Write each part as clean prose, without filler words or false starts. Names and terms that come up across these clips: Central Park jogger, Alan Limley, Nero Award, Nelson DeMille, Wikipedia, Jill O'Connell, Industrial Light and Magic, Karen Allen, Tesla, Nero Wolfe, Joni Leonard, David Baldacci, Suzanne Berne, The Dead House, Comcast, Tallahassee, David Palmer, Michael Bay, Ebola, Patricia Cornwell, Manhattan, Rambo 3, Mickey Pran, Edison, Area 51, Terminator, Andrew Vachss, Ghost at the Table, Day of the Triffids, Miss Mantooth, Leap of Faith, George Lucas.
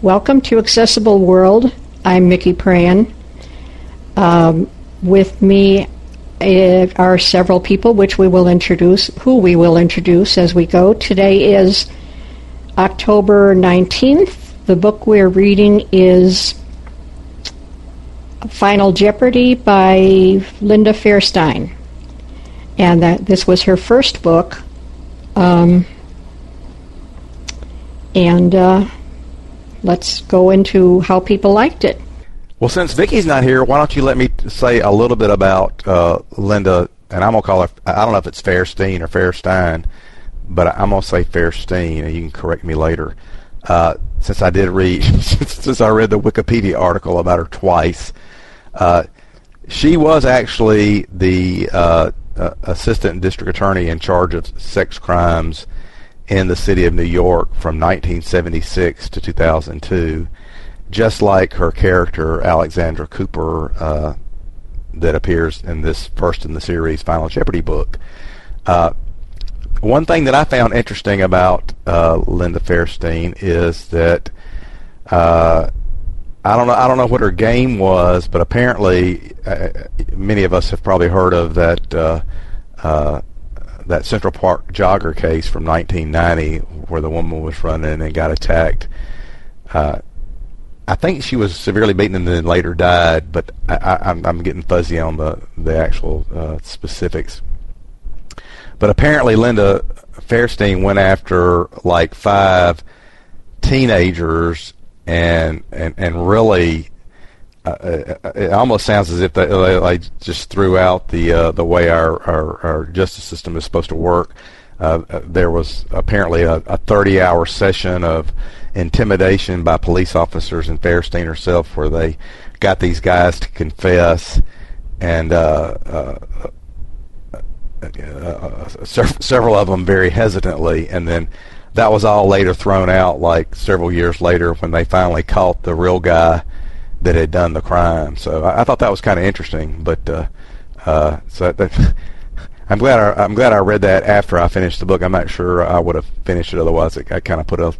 Welcome to Accessible World. I'm Mickey Pran. With me are several people who we will introduce as we go. Today is October 19th. The book we're reading is Final Jeopardy by Linda Fairstein. And this was her first book. Let's go into how people liked it. Well, since Vicki's not here, why don't you let me say a little bit about Linda, and I'm going to call her, I don't know if it's Fairstein or Fairstein, but I'm going to say Fairstein, and you can correct me later. Since I did read, since I read the Wikipedia article about her twice, she was actually the assistant district attorney in charge of sex crimes in the city of New York from 1976 to 2002, just like her character Alexandra Cooper that appears in this first in the series Final Jeopardy book. One thing that I found interesting about Linda Fairstein is that I don't know what her game was, but apparently many of us have probably heard of that that Central Park jogger case from 1990 where the woman was running and got attacked. I think she was severely beaten and then later died, but I'm getting fuzzy on the actual specifics. But apparently Linda Fairstein went after like 5 teenagers and really it almost sounds as if they just threw out the way our justice system is supposed to work. There was apparently a 30-hour session of intimidation by police officers and Fairstein herself where they got these guys to confess, and several of them very hesitantly, and then that was all later thrown out like several years later when they finally caught the real guy that had done the crime. So I thought that was kind of interesting, but I'm glad I read that after I finished the book. I'm not sure I would have finished it otherwise. I kind of put a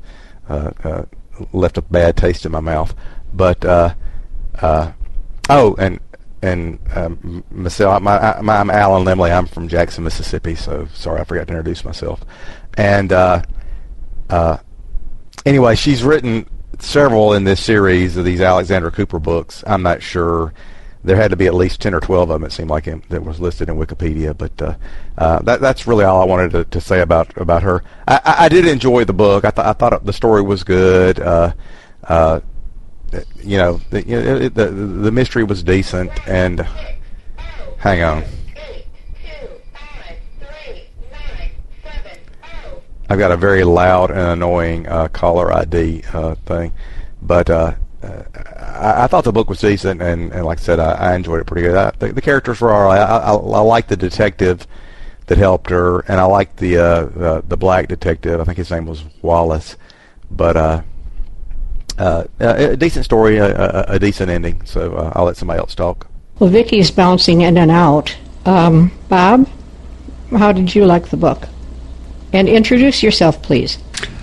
left a bad taste in my mouth. But myself, I'm Alan Limley. I'm from Jackson, Mississippi. So sorry, I forgot to introduce myself. And anyway, she's written several in this series of these Alexandra Cooper books. I'm not sure. There had to be at least 10 or 12 of them, it seemed like, that was listed in Wikipedia. But that's really all I wanted to say about her. I did enjoy the book. I thought the story was good. The mystery was decent. And hang on. I've got a very loud and annoying caller ID thing, but I thought the book was decent, and like I said, I enjoyed it pretty good. The characters were all right. I liked the detective that helped her, and I liked the black detective. I think his name was Wallace, but a decent story, a decent ending, so I'll let somebody else talk. Well, Vicki's bouncing in and out. Bob, how did you like the book? And introduce yourself, please.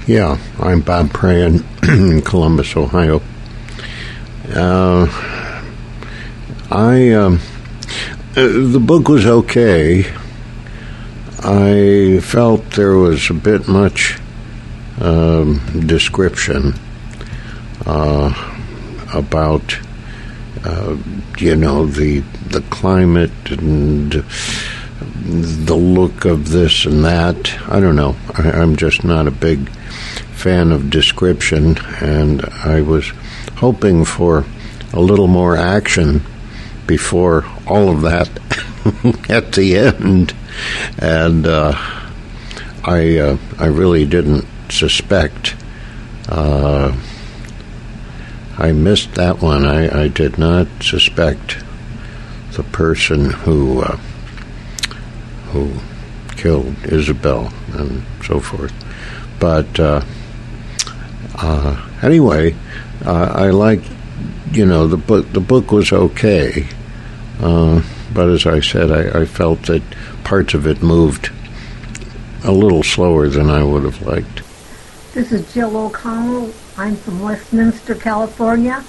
Yeah, I'm Bob Praed in Columbus, Ohio. The book was okay. I felt there was a bit much description about, the climate and the look of this and that. I don't know. I'm just not a big fan of description, and I was hoping for a little more action before all of that at the end, and I really didn't suspect. I missed that one. I did not suspect the person who killed Isabel and so forth. But anyway, I liked, the book. The book was okay, but as I said, I felt that parts of it moved a little slower than I would have liked. This is Jill O'Connell, I'm from Westminster, California,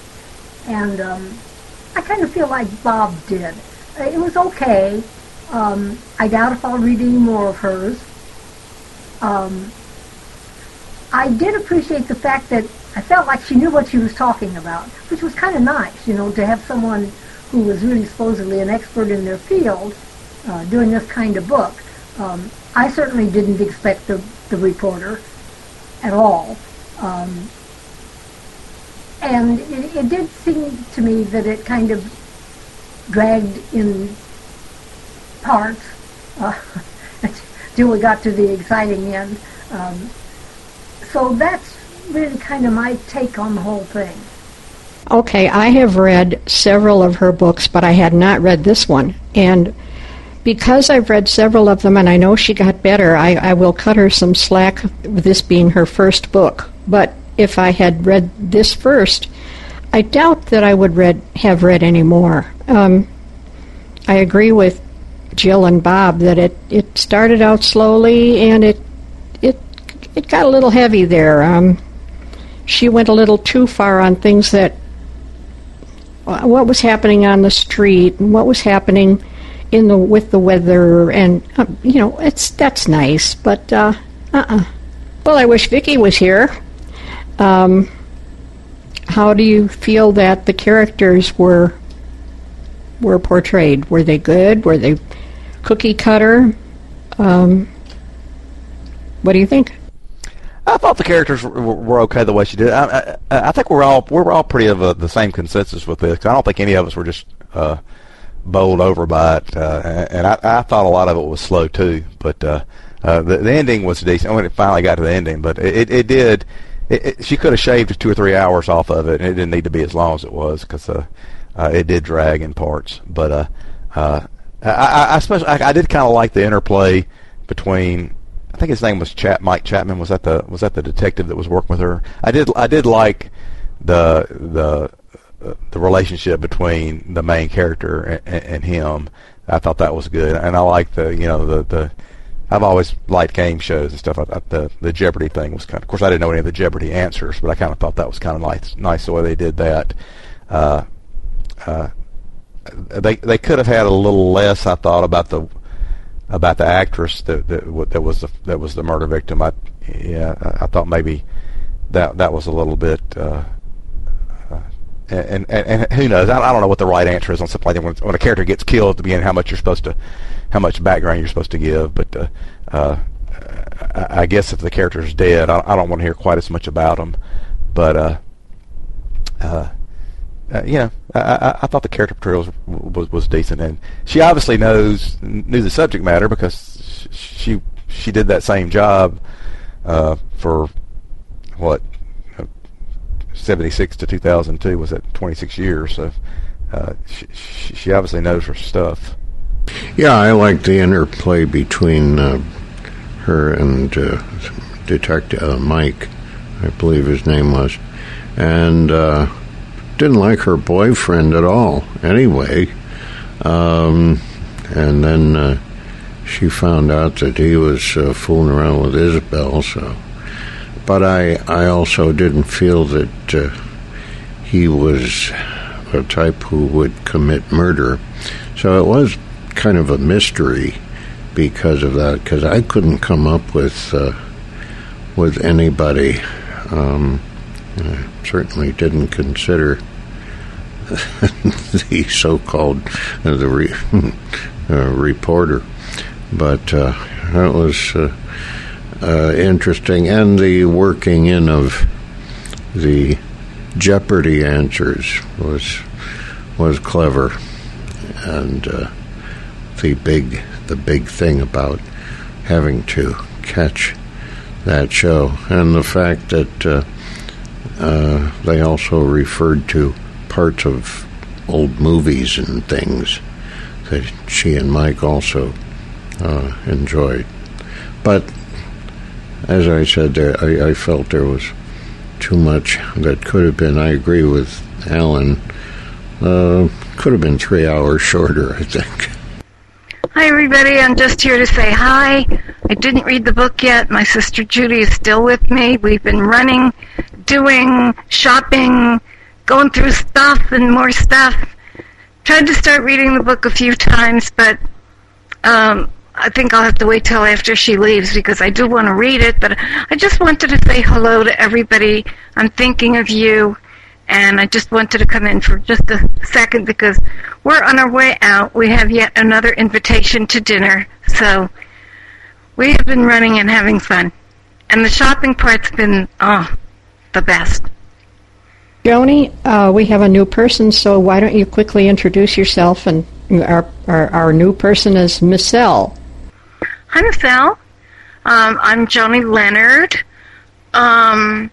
and I kind of feel like Bob did. It was okay. I doubt if I'll read any more of hers. I did appreciate the fact that I felt like she knew what she was talking about, which was kind of nice, you know, to have someone who was really supposedly an expert in their field doing this kind of book. I certainly didn't expect the reporter at all. And it did seem to me that it kind of dragged in parts until we got to the exciting end. So that's really kind of my take on the whole thing. Okay, I have read several of her books, but I had not read this one. And because I've read several of them, and I know she got better, I will cut her some slack with this being her first book. But if I had read this first, I doubt that I would have read any more. I agree with Jill and Bob that it started out slowly, and it got a little heavy there. She went a little too far on things that what was happening on the street and what was happening with the weather, and you know, that's nice, but Well, I wish Vicki was here. How do you feel that the characters were portrayed? Were they good? Were they cookie cutter? What do you think? I thought the characters were okay the way she did. I think we were all pretty of the same consensus with this. I don't think any of us were just bowled over by it, and I thought a lot of it was slow too. But the ending was decent when it finally got to the ending. But it did. She could have shaved 2 or 3 hours off of it, and it didn't need to be as long as it was, because it did drag in parts. But I did kind of like the interplay between. I think his name was Mike Chapman. Was that the detective that was working with her? I did like the relationship between the main character and him. I thought that was good, and I liked I've always liked game shows and stuff. The Jeopardy thing was kind of course I didn't know any of the Jeopardy answers, but I kind of thought that was kind of nice the way they did that. They could have had a little less, I thought, about the actress that was the murder victim. I thought maybe that was a little bit. And who knows? I don't know what the right answer is on something like that. When a character gets killed at the beginning, how much background you're supposed to give. But I guess if the character's dead, I don't want to hear quite as much about them. But I thought the character portrayal was decent, and she obviously knew the subject matter, because she did that same job for what, 1976 to 2002, was that 26 years? So she obviously knows her stuff. Yeah, I liked the interplay between her and Detective Mike, I believe his name was, and. Didn't like her boyfriend at all anyway, and then she found out that he was fooling around with Isabel. So, but I also didn't feel that he was a type who would commit murder, so it was kind of a mystery because of that, because I couldn't come up with anybody. I certainly didn't consider the so-called reporter, but that was interesting, and the working in of the Jeopardy answers was clever, and the big thing about having to catch that show, and the fact that. They also referred to parts of old movies and things that she and Mike also enjoyed. But as I said, there I felt there was too much that could have been. I agree with Alan. Could have been 3 hours shorter, I think. Hi, everybody. I'm just here to say hi. I didn't read the book yet. My sister Judy is still with me. We've been running doing, shopping, going through stuff and more stuff. Tried to start reading the book a few times, but I think I'll have to wait till after she leaves because I do want to read it. But I just wanted to say hello to everybody. I'm thinking of you, and I just wanted to come in for just a second because we're on our way out. We have yet another invitation to dinner, so we have been running and having fun. And the shopping part's been, the best. Joni, we have a new person, so why don't you quickly introduce yourself? And our new person is Michele. Hi, Michele. I'm Joni Leonard. I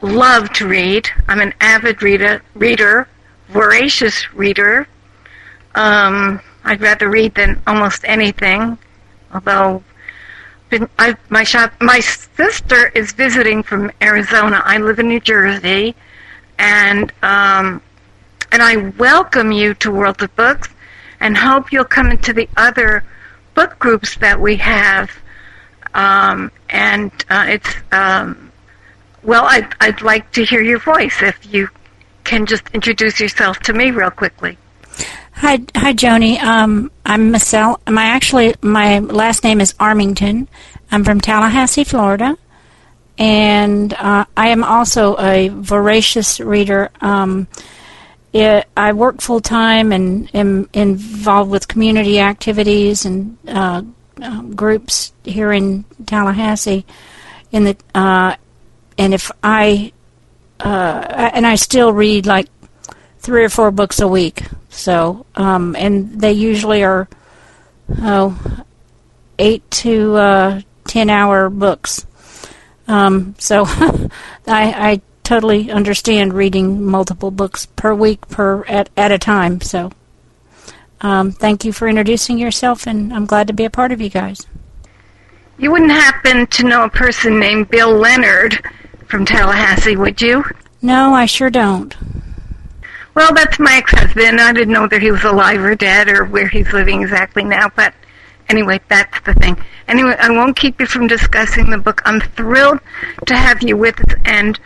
love to read. I'm an avid reader, voracious reader. I'd rather read than almost anything, although my sister is visiting from Arizona. I live in New Jersey, and I welcome you to World of Books, and hope you'll come into the other book groups that we have. I'd like to hear your voice if you can just introduce yourself to me real quickly. Hi, Joni. I'm Michele. My last name is Armington. I'm from Tallahassee, Florida, and I am also a voracious reader. I work full time and am involved with community activities and groups here in Tallahassee. I still read like 3 or 4 books a week. So, and they usually are 8 to 10 hour books. So I totally understand reading multiple books per week at a time. So thank you for introducing yourself, and I'm glad to be a part of you guys. You wouldn't happen to know a person named Bill Leonard from Tallahassee, would you? No, I sure don't. Well, that's my ex-husband. I didn't know whether he was alive or dead or where he's living exactly now. But anyway, that's the thing. Anyway, I won't keep you from discussing the book. I'm thrilled to have you with us. And,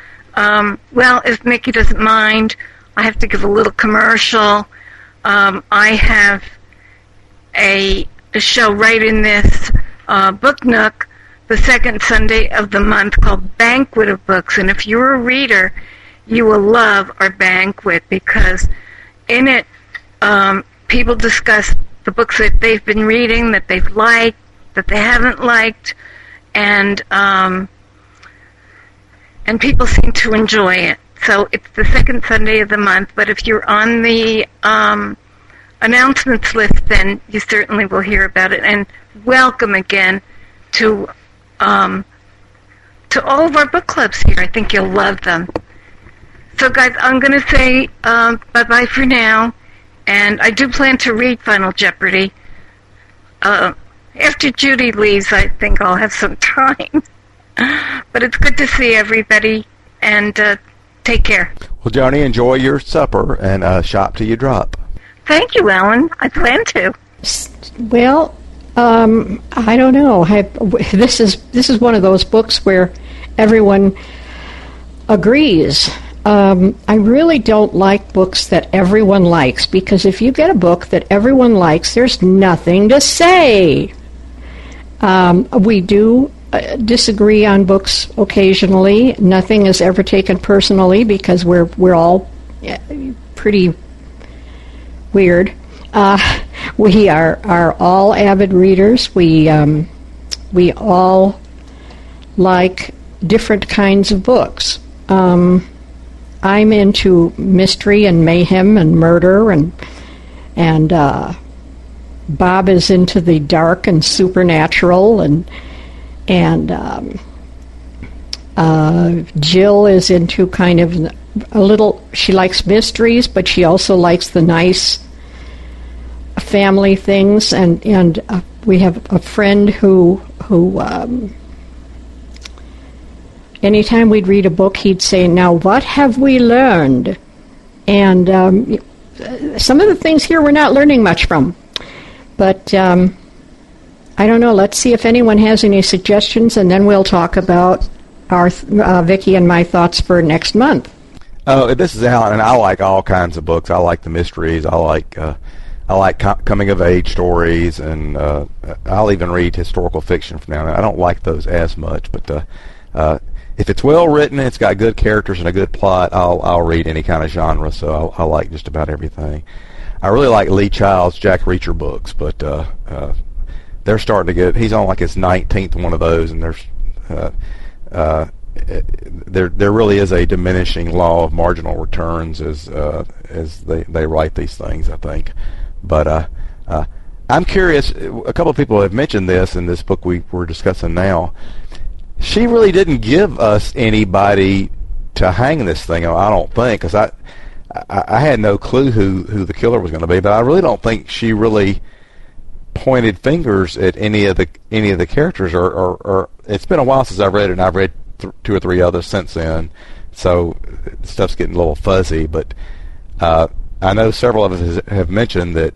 if Mickey doesn't mind, I have to give a little commercial. I have a show right in this book nook the second Sunday of the month called Banquet of Books. And if you're a reader, you will love our banquet because in it people discuss the books that they've been reading, that they've liked, that they haven't liked, and people seem to enjoy it. So it's the second Sunday of the month, but if you're on the announcements list, then you certainly will hear about it. And welcome again to all of our book clubs here. I think you'll love them. So, guys, I'm going to say bye-bye for now, and I do plan to read Final Jeopardy. After Judy leaves, I think I'll have some time. But it's good to see everybody, and take care. Well, Joni, enjoy your supper, and shop till you drop. Thank you, Alan. I plan to. Well, I don't know. This is one of those books where everyone agrees. I really don't like books that everyone likes, because if you get a book that everyone likes, there's nothing to say. We do disagree on books occasionally. Nothing is ever taken personally because we're all pretty weird. We are all avid readers. We all like different kinds of books. I'm into mystery and mayhem and murder, and Bob is into the dark and supernatural, and Jill is into kind of a little. She likes mysteries, but she also likes the nice family things. And we have a friend who. Anytime we'd read a book, he'd say, "Now, what have we learned?" And some of the things here we're not learning much from. But I don't know. Let's see if anyone has any suggestions, and then we'll talk about our Vicki and my thoughts for next month. Oh, this is Alan, and I like all kinds of books. I like the mysteries. I like coming-of-age stories, and I'll even read historical fiction from now on. I don't like those as much, but if it's well-written, it's got good characters and a good plot, I'll read any kind of genre, so I like just about everything. I really like Lee Child's Jack Reacher books, but they're starting to get... He's on, like, his 19th one of those, and there's... There really is a diminishing law of marginal returns as they write these things, I think. But I'm curious, a couple of people have mentioned this in this book we're discussing now. She really didn't give us anybody to hang this thing on, I don't think, because I had no clue who the killer was going to be, but I really don't think she really pointed fingers at any of the characters, or it's been a while since I've read it, and I've read two or three others since then, so stuff's getting a little fuzzy, but I know several of us have mentioned that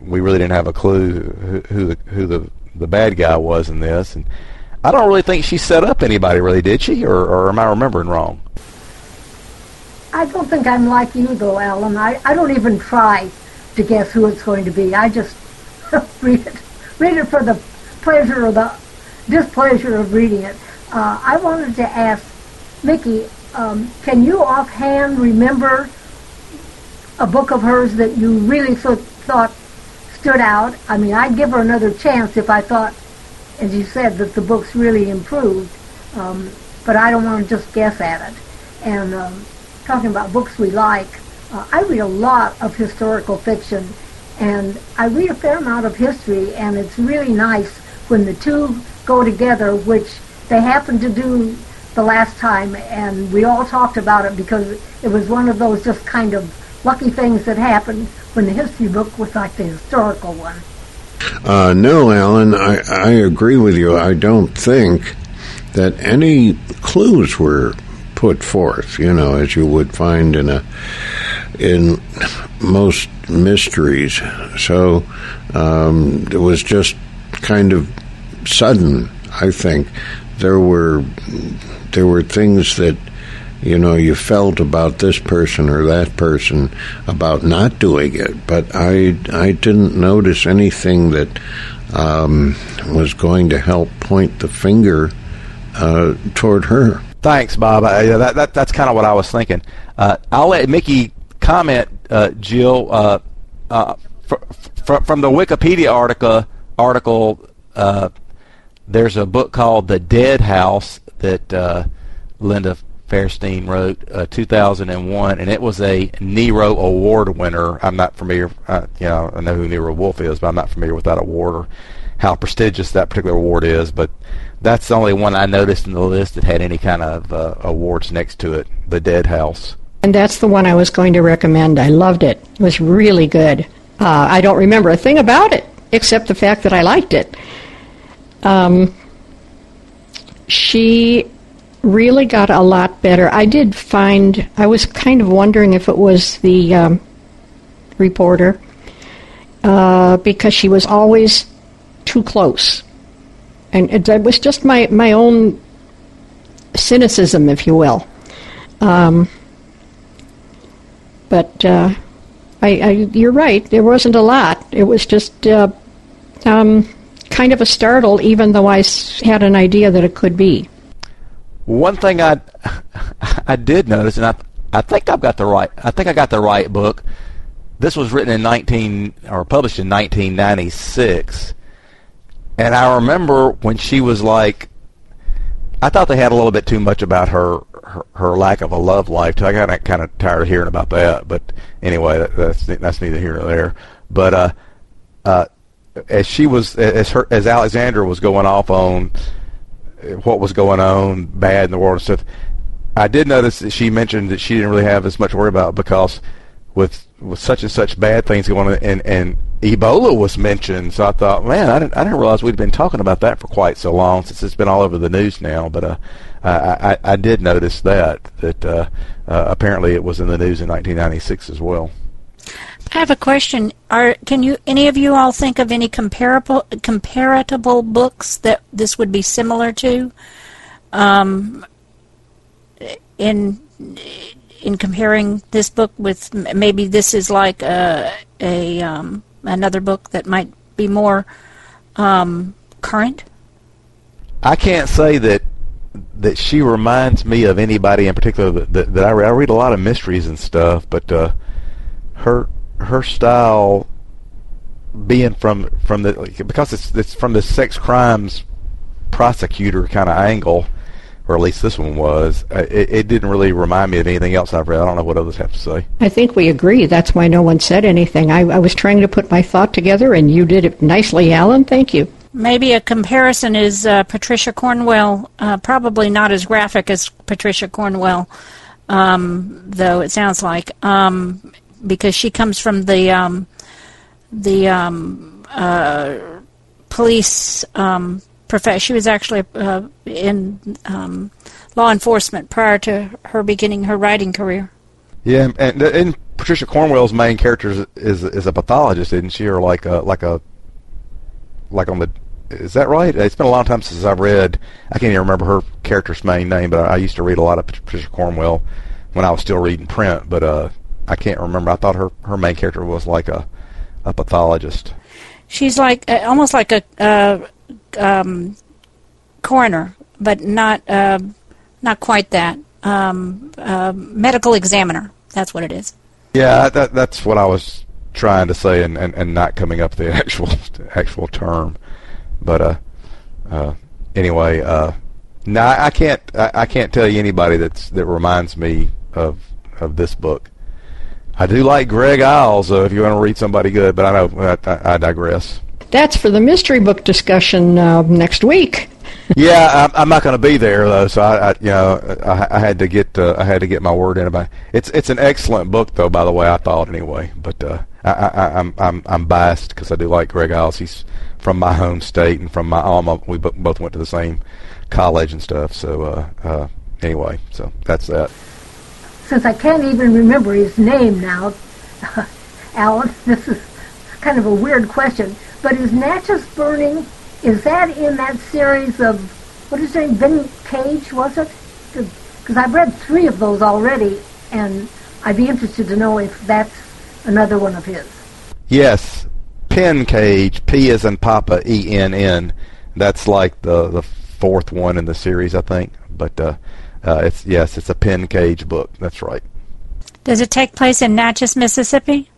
we really didn't have a clue who the bad guy was in this, and I don't really think she set up anybody, really, did she, or am I remembering wrong? I don't think I'm like you, though, Alan. I don't even try to guess who it's going to be. I just read it for the pleasure or the displeasure of reading it. I wanted to ask Mickey, can you offhand remember a book of hers that you really thought stood out? I mean, I'd give her another chance if I thought, as you said, that the book's really improved, but I don't want to just guess at it. And talking about books we like, I read a lot of historical fiction, and I read a fair amount of history, and it's really nice when the two go together, which they happened to do the last time, and we all talked about it because it was one of those just kind of lucky things that happened when the history book was like the historical one. No, Alan, I agree with you. I don't think that any clues were put forth, you know, as you would find in most mysteries. So it was just kind of sudden, I think. There were things that, you know, you felt about this person or that person about not doing it, but I didn't notice anything that was going to help point the finger toward her. Thanks, Bob. That's kind of what I was thinking. I'll let Mickey comment, Jill, from the Wikipedia article. There's a book called The Dead House that Linda Fairstein wrote, 2001, and it was a Nero Award winner. I'm not familiar, I know who Nero Wolfe is, but I'm not familiar with that award or how prestigious that particular award is, but that's the only one I noticed in the list that had any kind of awards next to it, The Dead House. And that's the one I was going to recommend. I loved it. It was really good. I don't remember a thing about it except the fact that I liked it. She really got a lot better. I was kind of wondering if it was the reporter, because she was always too close. And it was just my own cynicism, if you will. But you're right, there wasn't a lot. It was just... kind of a startle, even though I had an idea that it could be. One thing I did notice, and I think I've got the right. I think I got the right book. This was written in published in 1996, and I remember when she was like, I thought they had a little bit too much about her lack of a love life. I got kind of tired of hearing about that, but anyway, that's neither here nor there. But as Alexandra was going off on what was going on bad in the world and stuff, I did notice that she mentioned that she didn't really have as much to worry about because with such and such bad things going on, and Ebola was mentioned. So I thought, man, I didn't realize we'd been talking about that for quite so long, since it's been all over the news now. But I did notice that apparently it was in the news in 1996 as well. I have a question. Can any of you all think of any comparable books that this would be similar to? in comparing this book with maybe this is like another book that might be more current? I can't say that she reminds me of anybody in particular that I read a lot of mysteries and stuff, but her style, being from the, because it's from the sex crimes prosecutor kind of angle, or at least this one was, it didn't really remind me of anything else I've read. I don't know what others have to say. I think we agree. That's why no one said anything. I was trying to put my thought together, and you did it nicely, Alan. Thank you. Maybe a comparison is Patricia Cornwell, probably not as graphic as Patricia Cornwell, though it sounds like, because she comes from the police profession. She was actually in law enforcement prior to her beginning her writing career. Yeah, and Patricia Cornwell's main character is a pathologist, isn't she? Or like on the, is that right? It's been a long time since I've read. I can't even remember her character's main name, but I used to read a lot of Patricia Cornwell when I was still reading print, but I can't remember. I thought her main character was like a pathologist. She's like almost like a coroner, but not quite that. Medical examiner. That's what it is. Yeah, that's what I was trying to say, and not coming up with the actual term. But anyway, no, I can't tell you anybody that reminds me of this book. I do like Greg Iles, if you want to read somebody good, but I know I digress. That's for the mystery book discussion next week. Yeah, I'm not going to be there though, so I had to get my word in about it. It's an excellent book though, by the way, I thought anyway. But I'm biased because I do like Greg Iles. He's from my home state and from my alma. We both went to the same college and stuff. So anyway, so that's that. Since I can't even remember his name now, Alan, this is kind of a weird question, but is Natchez Burning, is that in that series of, what is his name, Penn Cage, was it? Because I've read 3 of those already, and I'd be interested to know if that's another one of his. Yes, Penn Cage, P as in Papa, E-N-N. That's like the 4th one in the series, I think, but... it's a Penn Cage book. That's right. Does it take place in Natchez, Mississippi?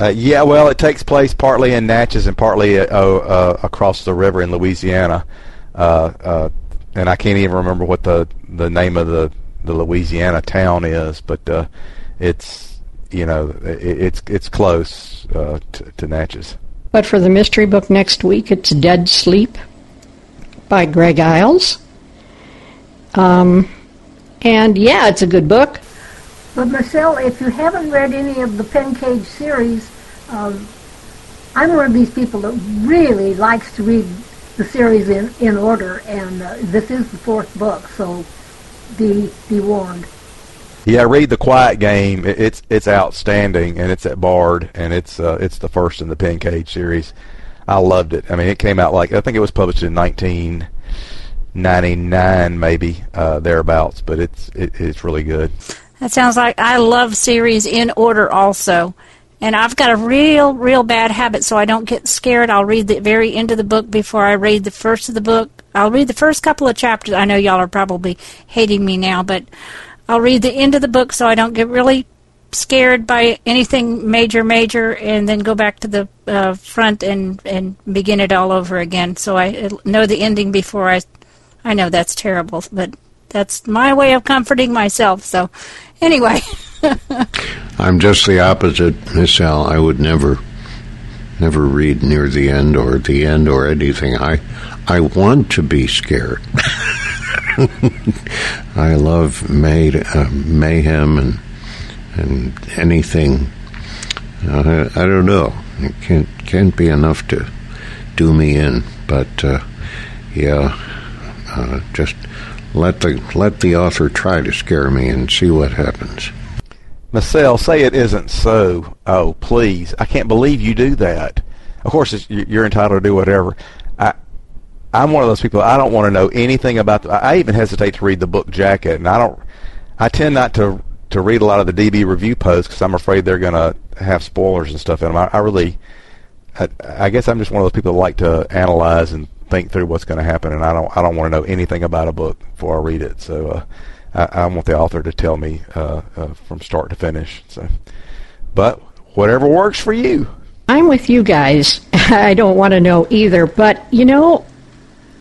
Yeah, well, it takes place partly in Natchez and partly across the river in Louisiana. And I can't even remember what the name of the Louisiana town is, but it's, you know, it's close to Natchez. But for the mystery book next week, it's Dead Sleep by Greg Iles. And yeah, it's a good book. But Michele, if you haven't read any of the Penn Cage series, I'm one of these people that really likes to read the series in order, and this is the 4th book, so be warned. Yeah, read The Quiet Game. It's outstanding, and it's at Bard, and it's the 1st in the Penn Cage series. I loved it. I mean, it came out like, I think it was published in 1999 maybe, thereabouts, but it's really good. That sounds like, I love series in order also, and I've got a real bad habit, so I don't get scared. I'll read the very end of the book before I read the 1st of the book. I'll read the 1st couple of chapters. I know y'all are probably hating me now, but I'll read the end of the book so I don't get really scared by anything major, and then go back to the front and begin it all over again, so I know the ending before I know that's terrible, but that's my way of comforting myself. So, anyway. I'm just the opposite, Michele. I would never read near the end or at the end or anything. I want to be scared. I love mayhem and anything. I don't know. It can't be enough to do me in, but yeah. Just let the author try to scare me and see what happens. Michele, say it isn't so. Oh, please. I can't believe you do that. Of course, you're entitled to do whatever. I I'm one of those people, I don't want to know anything about the, I even hesitate to read the book jacket, and I tend not to read a lot of the DB review posts because I'm afraid they're going to have spoilers and stuff in them. I guess I'm just one of those people that like to analyze and think through what's going to happen, and I don't want to know anything about a book before I read it. So I want the author to tell me from start to finish. So, but whatever works for you. I'm with you guys. I don't want to know either, but you know,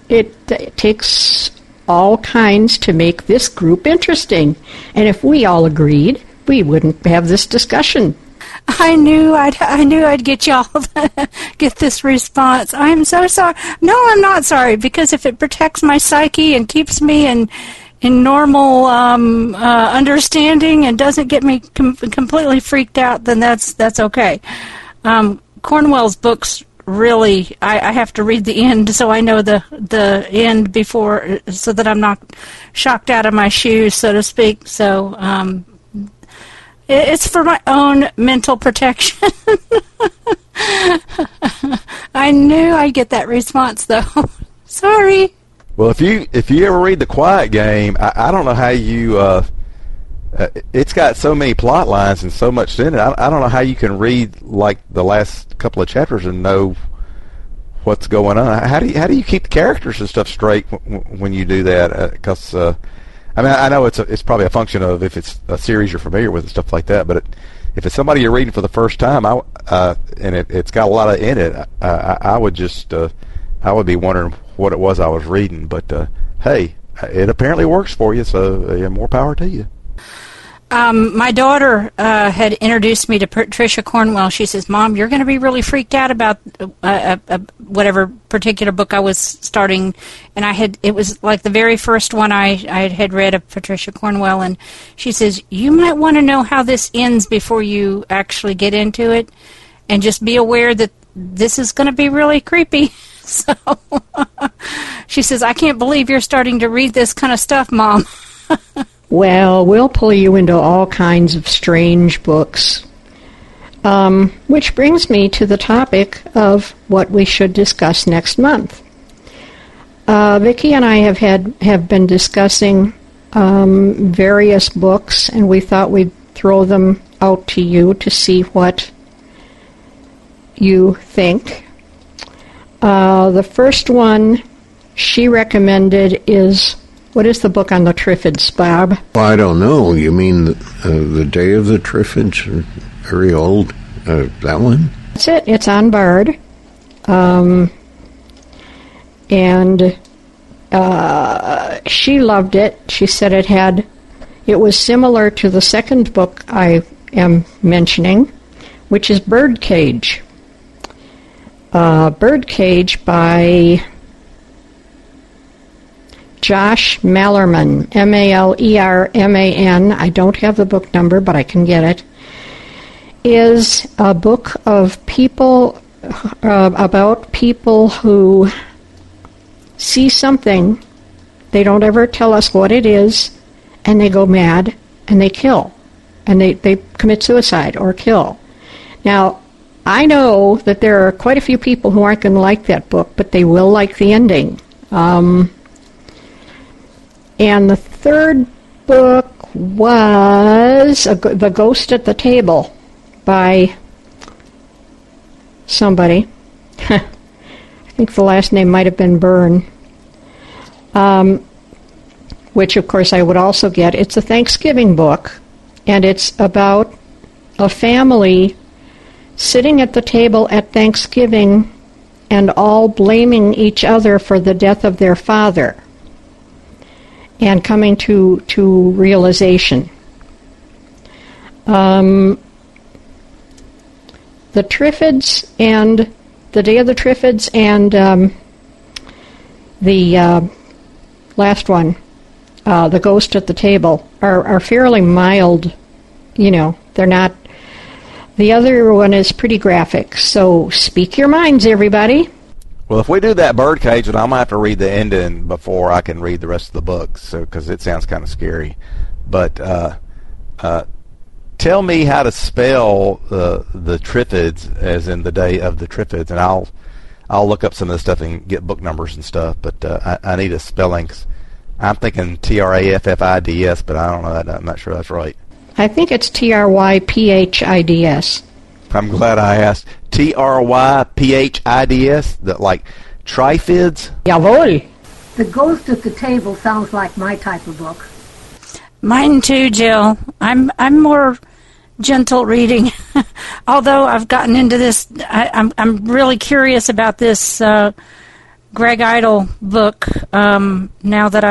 it takes all kinds to make this group interesting. And if we all agreed, we wouldn't have this discussion. I knew I'd get y'all get this response. I am so sorry. No, I'm not sorry, because if it protects my psyche and keeps me in normal understanding and doesn't get me completely freaked out, then that's okay. Cornwell's books really, I have to read the end so I know the end before, so that I'm not shocked out of my shoes, so to speak. So it's for my own mental protection. I knew I'd get that response, though. Sorry. Well, if you ever read The Quiet Game, I don't know how you. It's got so many plot lines and so much in it. I don't know how you can read like the last couple of chapters and know what's going on. How do you keep the characters and stuff straight when you do that? Because I mean, I know it's probably a function of if it's a series you're familiar with and stuff like that. But if it's somebody you're reading for the first time, and it's got a lot of in it, I would be wondering what it was I was reading. But hey, it apparently works for you, so more power to you. My daughter had introduced me to Patricia Cornwell. She says, "Mom, you're going to be really freaked out about whatever particular book I was starting." And it was like the very first one I had read of Patricia Cornwell. And she says, "You might want to know how this ends before you actually get into it, and just be aware that this is going to be really creepy." So she says, "I can't believe you're starting to read this kind of stuff, Mom." Well, we'll pull you into all kinds of strange books, which brings me to the topic of what we should discuss next month. Vicki and I have been discussing various books, and we thought we'd throw them out to you to see what you think. The first one she recommended is... What is the book on the Triffids, Bob? Well, I don't know. You mean The Day of the Triffids? Very old. That one? That's it. It's on Bard. She loved it. She said it was similar to the second book I am mentioning, which is Birdcage. Birdcage by... Josh Malerman, M-A-L-E-R-M-A-N, I don't have the book number, but I can get it, is a book of people, about people who see something, they don't ever tell us what it is, and they go mad, and they kill, and they commit suicide or kill. Now, I know that there are quite a few people who aren't going to like that book, but they will like the ending. And the third book was The Ghost at the Table by somebody. I think the last name might have been Byrne, which, of course, I would also get. It's a Thanksgiving book, and it's about a family sitting at the table at Thanksgiving and all blaming each other for the death of their father, and coming to realization. The Triffids and The Day of the Triffids and the last one, The Ghost at the Table, are fairly mild. You know, they're not... The other one is pretty graphic, so speak your minds, everybody. Well, if we do that Birdcage, then I'm going to have to read the ending before I can read the rest of the book, because it sounds kind of scary. But tell me how to spell the Triffids, as in the Day of the Triffids, and I'll I'll look up some of this stuff and get book numbers and stuff, but I need a spelling. I'm thinking Traffids, but I don't know that. I'm not sure that's right. I think it's Tryphids. I'm glad I asked. Tryphids, that like Triffids? Jawohl. The Ghost at the Table sounds like my type of book. Mine too, Jill. I'm more gentle reading. Although I've gotten into this, I'm really curious about this Greg Iles book. Now that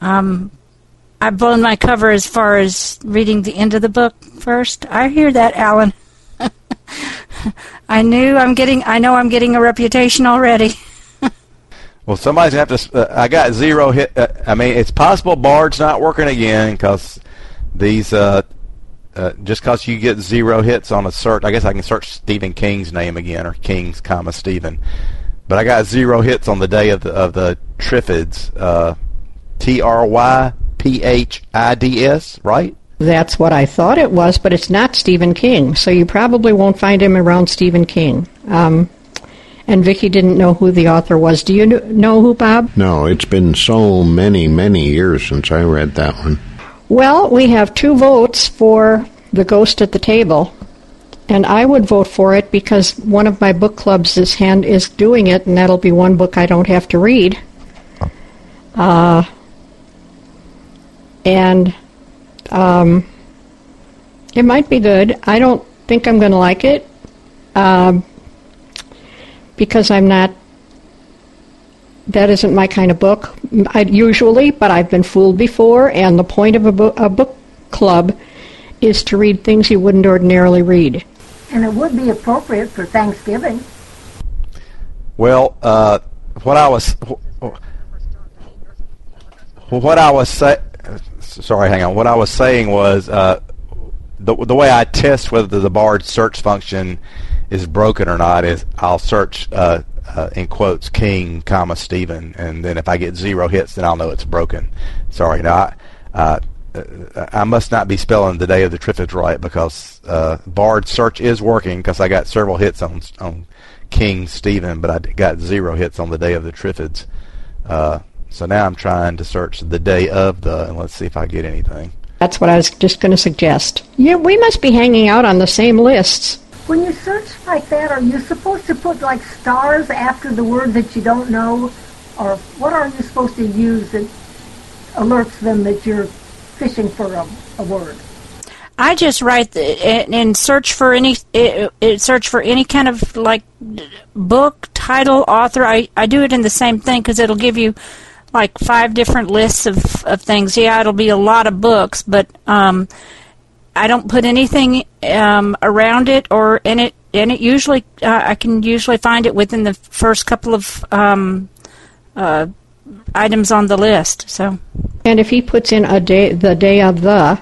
I've blown my cover as far as reading the end of the book first. I hear that, Alan. I know I'm getting a reputation already. Well, somebody's going to have to, I got zero hit. I mean, it's possible Bard's not working again because these, just because you get zero hits on a search, I guess I can search Stephen King's name again, or King's, Stephen. But I got zero hits on the Day of the Triffids, Tryphids, right? That's what I thought it was, but it's not Stephen King, so you probably won't find him around Stephen King. And Vicki didn't know who the author was. Do you know who, Bob? No, it's been so many, many years since I read that one. Well, we have two votes for The Ghost at the Table, and I would vote for it because one of my book clubs is doing it, and that'll be one book I don't have to read. And it might be good. I don't think I'm going to like it. Because that isn't my kind of book, usually, but I've been fooled before, and the point of a book club is to read things you wouldn't ordinarily read. And it would be appropriate for Thanksgiving. Well, What I was saying was the way I test whether the Bard search function is broken or not is I'll search in quotes King, Stephen, and then if I get zero hits, then I'll know it's broken. Sorry, no, I must not be spelling the Day of the Triffids right because Bard search is working because I got several hits on King, Stephen, but I got zero hits on the Day of the Triffids. So now I'm trying to search the Day of the, and let's see if I get anything. That's what I was just going to suggest. Yeah, we must be hanging out on the same lists. When you search like that, are you supposed to put like stars after the word that you don't know? Or what are you supposed to use that alerts them that you're fishing for a word? I just write and search for any kind of like book, title, author. I do it in the same thing because it'll give you like 5 different lists of things. Yeah, it'll be a lot of books, but I don't put anything around it or in it, and it usually I can usually find it within the first couple of items on the list. So, and if he puts in the Day of the,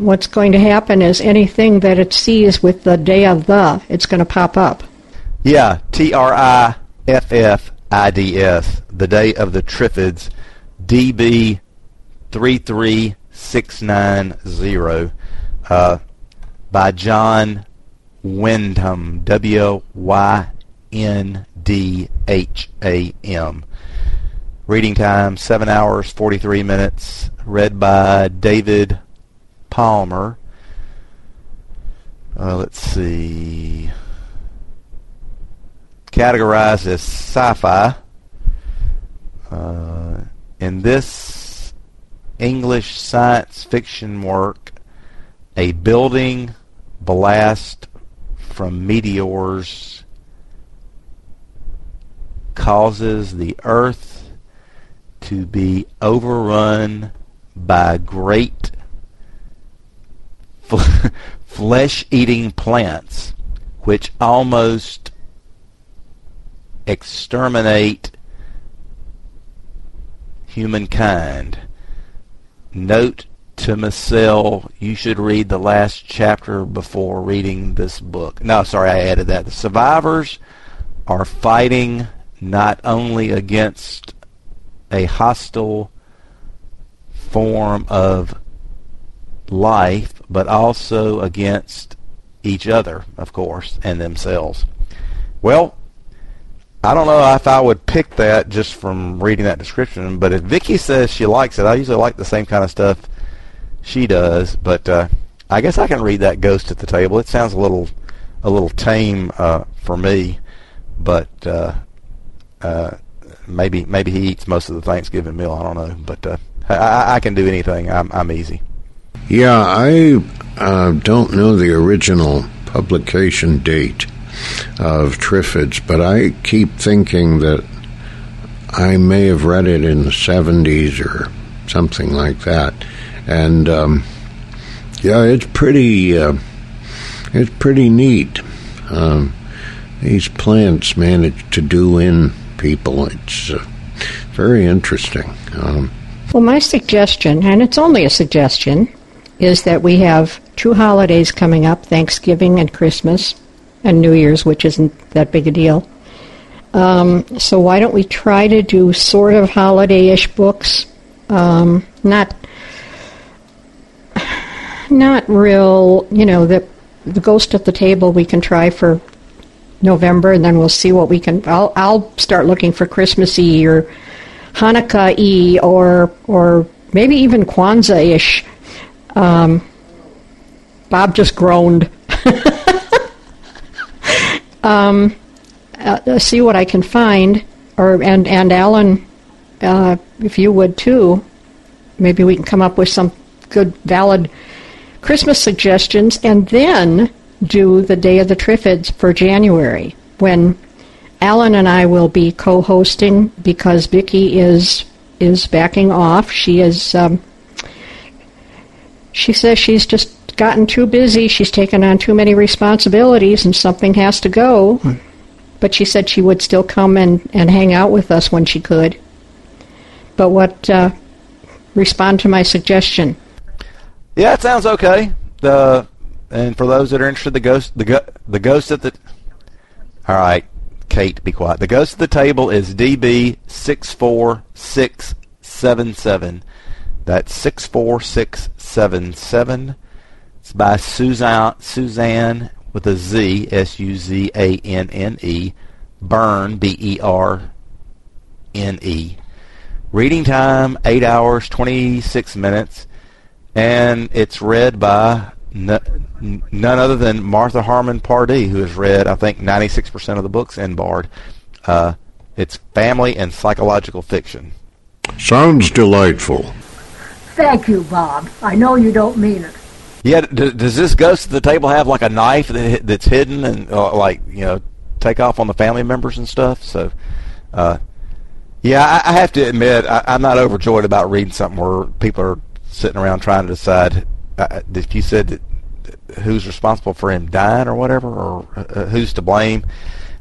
what's going to happen is anything that it sees with the Day of the, it's going to pop up. Yeah, Triffids, the Day of the Triffids, DB 33690 by John Wyndham, WYNDHAM. Reading time 7 hours 43 minutes. Read by David Palmer. Let's see. Categorized as sci-fi. In this English science fiction work, a building blast from meteors causes the earth to be overrun by great flesh-eating plants which almost exterminate humankind. Note to Michele, you should read the last chapter before reading this book. No, sorry, I added that. The survivors are fighting not only against a hostile form of life, but also against each other, of course, and themselves. Well, I don't know if I would pick that just from reading that description, but if Vicky says she likes it, I usually like the same kind of stuff she does, but I guess I can read that Ghost at the Table. It sounds a little tame for me, but maybe he eats most of the Thanksgiving meal. I don't know, but I can do anything. I'm easy. Yeah, I don't know the original publication date of Triffids, but I keep thinking that I may have read it in the 70s or something like that, and yeah, it's pretty neat. These plants manage to do in people. It's very interesting. Well, my suggestion, and it's only a suggestion, is that we have two holidays coming up, Thanksgiving and Christmas, and New Year's, which isn't that big a deal. So why don't we try to do sort of holiday-ish books? Not real, the Ghost at the Table we can try for November, and then we'll see what we can... I'll start looking for Christmassy or Hanukkah-y or maybe even Kwanzaa-ish. Bob just groaned. See what I can find, and Alan, if you would too, maybe we can come up with some good, valid Christmas suggestions, and then do the Day of the Triffids for January, when Alan and I will be co-hosting because Vicki is backing off. She is. She says she's just gotten too busy, she's taken on too many responsibilities, and something has to go. But she said she would still come and hang out with us when she could. But respond to my suggestion. Yeah, it sounds okay. And for those that are interested, the ghost at the... All right, Kate, be quiet. The Ghost at the Table is DB64677. That's 64677. It's by Suzanne with a Z, Suzanne, Berne, Berne. Reading time, 8 hours, 26 minutes. And it's read by none other than Martha Harmon Pardee, who has read, I think, 96% of the books in Bard. It's family and psychological fiction. Sounds delightful. Thank you, Bob. I know you don't mean it. Yeah, does this Ghost at the Table have like a knife that's hidden and take off on the family members and stuff? So, yeah, I have to admit I'm not overjoyed about reading something where people are sitting around trying to decide if you said that who's responsible for him dying or whatever, or who's to blame.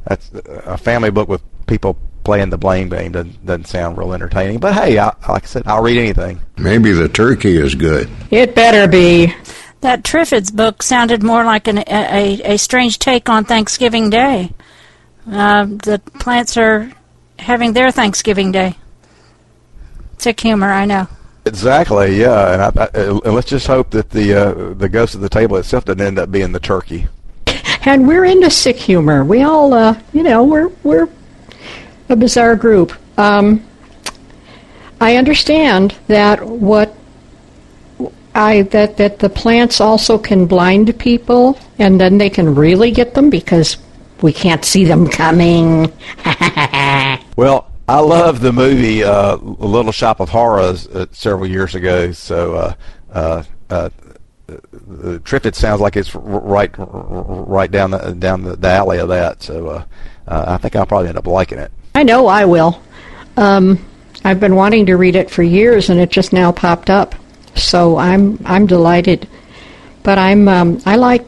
That's a family book with people playing the blame game doesn't sound real entertaining. But hey, like I said, I'll read anything. Maybe the turkey is good. It better be. That Triffids book sounded more like a strange take on Thanksgiving Day. The plants are having their Thanksgiving Day. Sick humor, I know. Exactly, yeah. And I let's just hope that the Ghost at the Table itself doesn't end up being the turkey. And we're into sick humor. We all, we're a bizarre group. I understand that that the plants also can blind people, and then they can really get them because we can't see them coming. Well, I love the movie Little Shop of Horrors several years ago. So the Triffids sounds like it's right down the alley of that. So I think I'll probably end up liking it. I know I will. I've been wanting to read it for years, and it just now popped up. So I'm delighted. But I like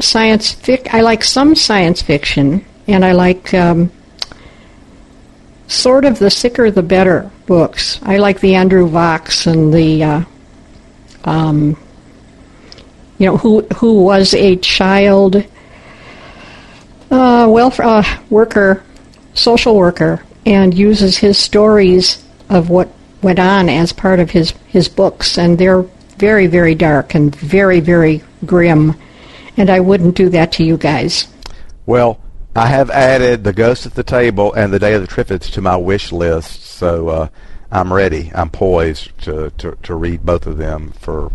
science fiction. I like some science fiction, and I like sort of the sicker the better books. I like the Andrew Vachss and the who was a child worker. Social worker, and uses his stories of what went on as part of his books, and they're very, very dark and very, very grim, and I wouldn't do that to you guys. Well, I have added The Ghost at the Table and The Day of the Triffids to my wish list, so I'm ready. I'm poised to read both of them for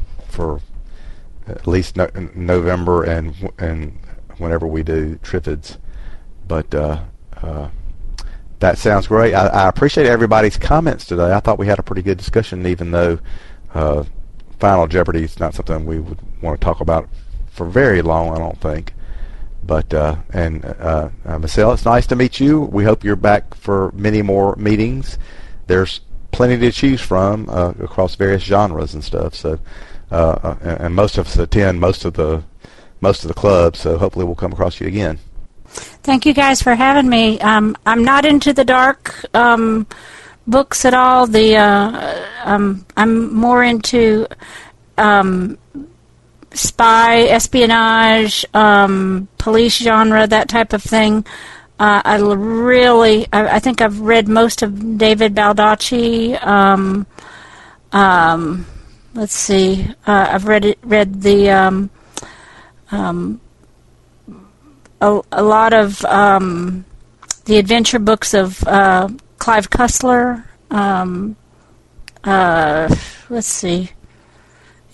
at least November and whenever we do Triffids. But that sounds great. I appreciate everybody's comments today. I thought we had a pretty good discussion, even though Final Jeopardy is not something we would want to talk about for very long, I don't think. But Michele, it's nice to meet you. We hope you're back for many more meetings. There's plenty to choose from across various genres and stuff. So, and most of us attend most of the clubs. So hopefully we'll come across you again. Thank you guys for having me. I'm not into the dark books at all. I'm more into spy, espionage, police genre, that type of thing. I think I've read most of David Baldacci. Let's see. I've read the a lot of the adventure books of Clive Cussler. Let's see.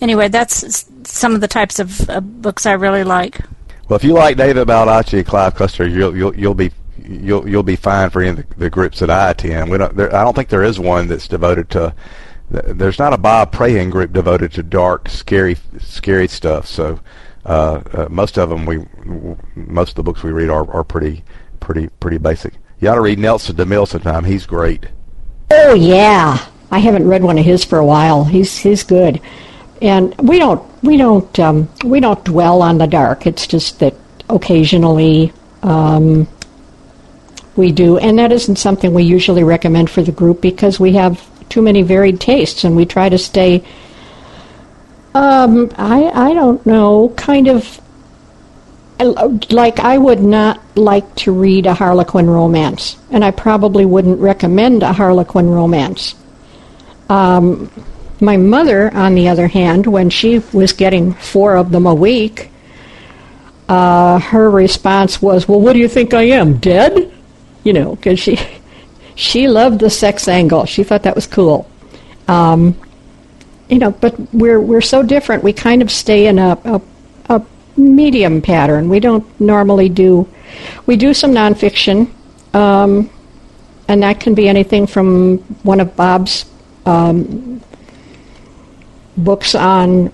Anyway, that's some of the types of books I really like. Well, if you like David Baldacci, Clive Cussler, you'll be fine for any of the groups that I attend. I don't think there is one that's devoted to. There's not a Bob Praed group devoted to dark, scary stuff. So most of the books we read are pretty basic. You ought to read Nelson DeMille sometime. He's great. Oh yeah, I haven't read one of his for a while. He's good. And we don't dwell on the dark. It's just that occasionally we do, and that isn't something we usually recommend for the group because we have too many varied tastes, and we try to stay. I don't know, kind of like I would not like to read a Harlequin romance, and I probably wouldn't recommend a Harlequin romance. My mother, on the other hand, when she was getting 4 of them a week, her response was, well, what do you think I am, dead? You know, because she loved the sex angle. She thought that was cool. You know, but we're so different. We kind of stay in a medium pattern. We don't normally do... We do some nonfiction, and that can be anything from one of Bob's... books on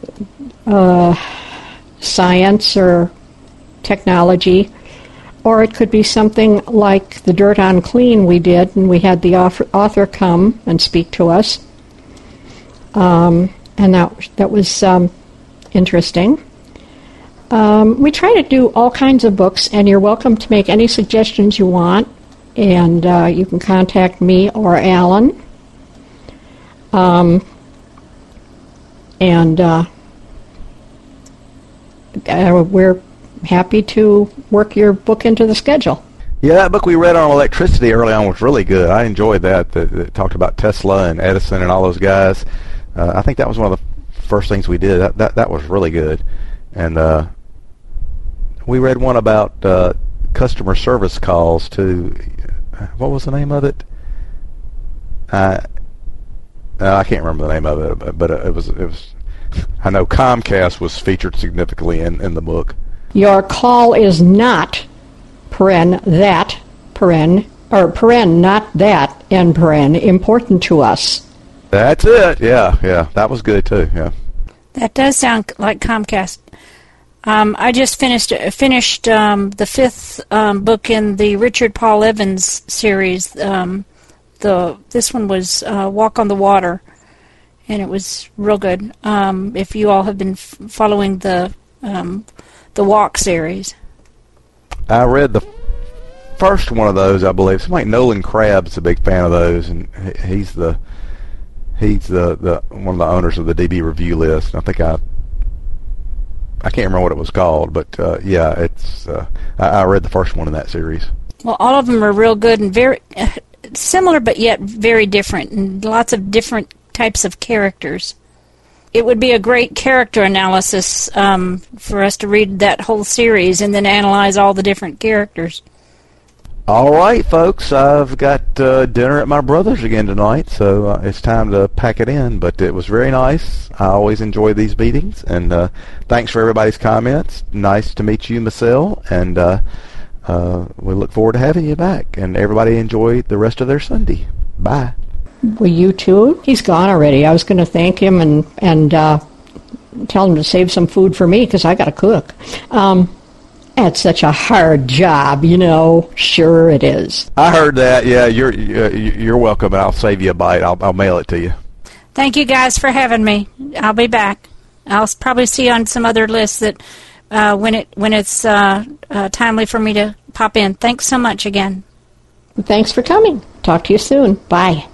science or technology, or it could be something like The Dirt on Clean we did, and we had the author come and speak to us, and that was interesting. We try to do all kinds of books, and you're welcome to make any suggestions you want, and you can contact me or Alan. And we're happy to work your book into the schedule. Yeah, that book we read on electricity early on was really good. I enjoyed that. It talked about Tesla and Edison and all those guys. I think that was one of the first things we did. That was really good. And we read one about customer service calls to, what was the name of it? I can't remember the name of it, but it was. I know Comcast was featured significantly in the book. Your call is not important to us. That's it. Yeah, that was good too. Yeah, that does sound like Comcast. I just finished the 5th book in the Richard Paul Evans series. This one was Walk on the Water, and it was real good. If you all have been following the Walk series, I read the first one of those. I believe somebody Nolan Crabb's a big fan of those, and he's the one of the owners of the DB Review list. And I think I can't remember what it was called, but yeah, it's I read the first one in that series. Well, all of them are real good and very. Similar but yet very different, and lots of different types of characters. It would be a great character analysis for us to read that whole series and then analyze all the different characters. All right, folks, I've got dinner at my brother's again tonight, so it's time to pack it in. But it was very nice. I always enjoy these meetings, and thanks for everybody's comments. Nice to meet you, Michele, and we look forward to having you back. And everybody enjoy the rest of their Sunday. Bye. Well, you too? He's gone already. I was going to thank him and tell him to save some food for me because I got to cook. That's such a hard job, you know. Sure it is. I heard that. Yeah, you're welcome. I'll save you a bite. I'll mail it to you. Thank you guys for having me. I'll be back. I'll probably see on some other list that when it's timely for me to pop in. Thanks so much again. Thanks for coming. Talk to you soon. Bye.